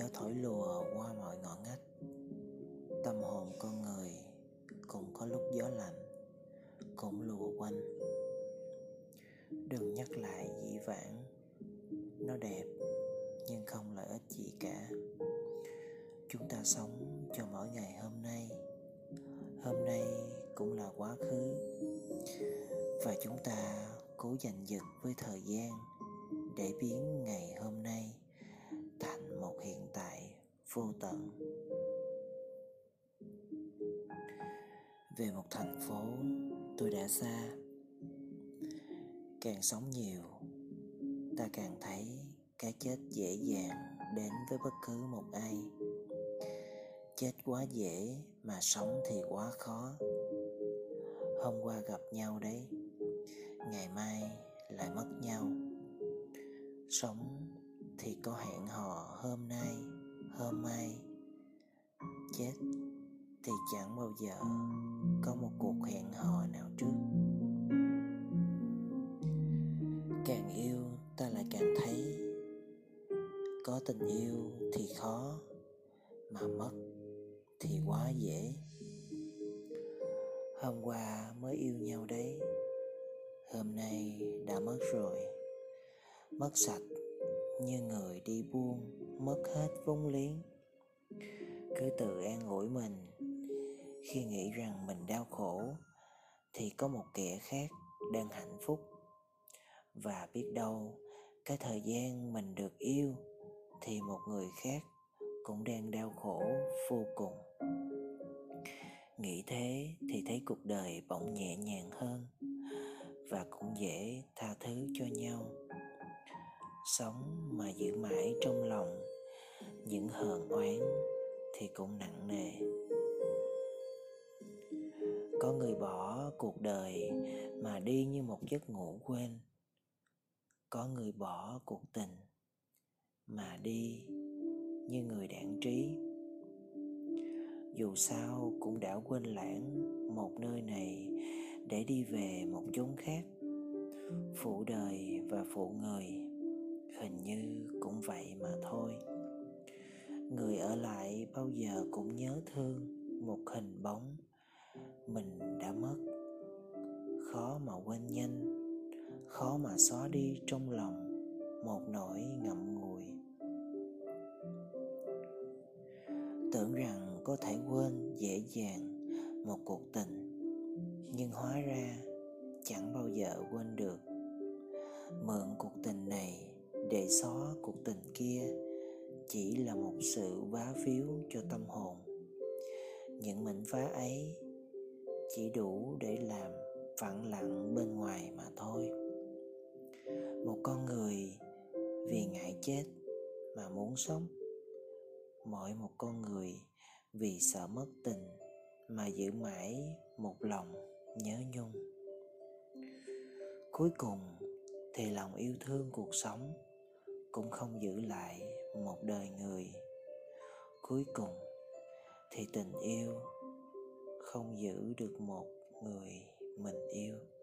gió thổi lùa qua mọi ngõ ngách. Tâm hồn con người cũng có lúc gió lạnh, cũng lùa quanh. Đừng nhắc lại dĩ vãng, nó đẹp nhưng không lợi ích gì cả. Chúng ta sống cho mỗi ngày hôm nay. Hôm nay cũng là quá khứ. Và chúng ta cố giành giật với thời gian để biến ngày hôm nay thành một hiện tại vô tận. Về một thành phố tôi đã xa. Càng sống nhiều, ta càng thấy cái chết dễ dàng đến với bất cứ một ai. Chết quá dễ mà sống thì quá khó. Hôm qua gặp nhau đấy, ngày mai lại mất nhau. Sống thì có hẹn hò hôm nay, hôm mai. Chết thì chẳng bao giờ có một cuộc hẹn hò nào trước. Càng yêu ta lại càng thấy, có tình yêu thì khó, mà mất thì quá dễ. Hôm qua mới yêu nhau đấy, hôm nay đã mất rồi. Mất sạch như người đi buôn, mất hết vốn liếng. Cứ tự an ủi mình, khi nghĩ rằng mình đau khổ thì có một kẻ khác đang hạnh phúc. Và biết đâu cái thời gian mình được yêu thì một người khác cũng đang đau khổ vô cùng. Nghĩ thế thì thấy cuộc đời bỗng nhẹ nhàng hơn, và cũng dễ tha thứ cho nhau. Sống mà giữ mãi trong lòng những hờn oán thì cũng nặng nề. Có người bỏ cuộc đời mà đi như một giấc ngủ quên. Có người bỏ cuộc tình mà đi như người đảng trí. Dù sao cũng đã quên lãng một nơi này để đi về một chốn khác. Phụ đời và phụ người hình như cũng vậy mà thôi. Người ở lại bao giờ cũng nhớ thương một hình bóng mình đã mất. Khó mà quên nhanh, khó mà xóa đi trong lòng một nỗi ngậm ngùi. Tưởng rằng có thể quên dễ dàng một cuộc tình, nhưng hóa ra chẳng bao giờ quên được. Mượn cuộc tình này để xóa cuộc tình kia chỉ là một sự vá víu cho tâm hồn. Những mảnh vá ấy chỉ đủ để làm phẳng lặng bên ngoài mà thôi. Một con người vì ngại chết mà muốn sống. Mỗi một con người vì sợ mất tình mà giữ mãi một lòng nhớ nhung. Cuối cùng thì lòng yêu thương cuộc sống cũng không giữ lại một đời người. Cuối cùng thì tình yêu không giữ được một người mình yêu.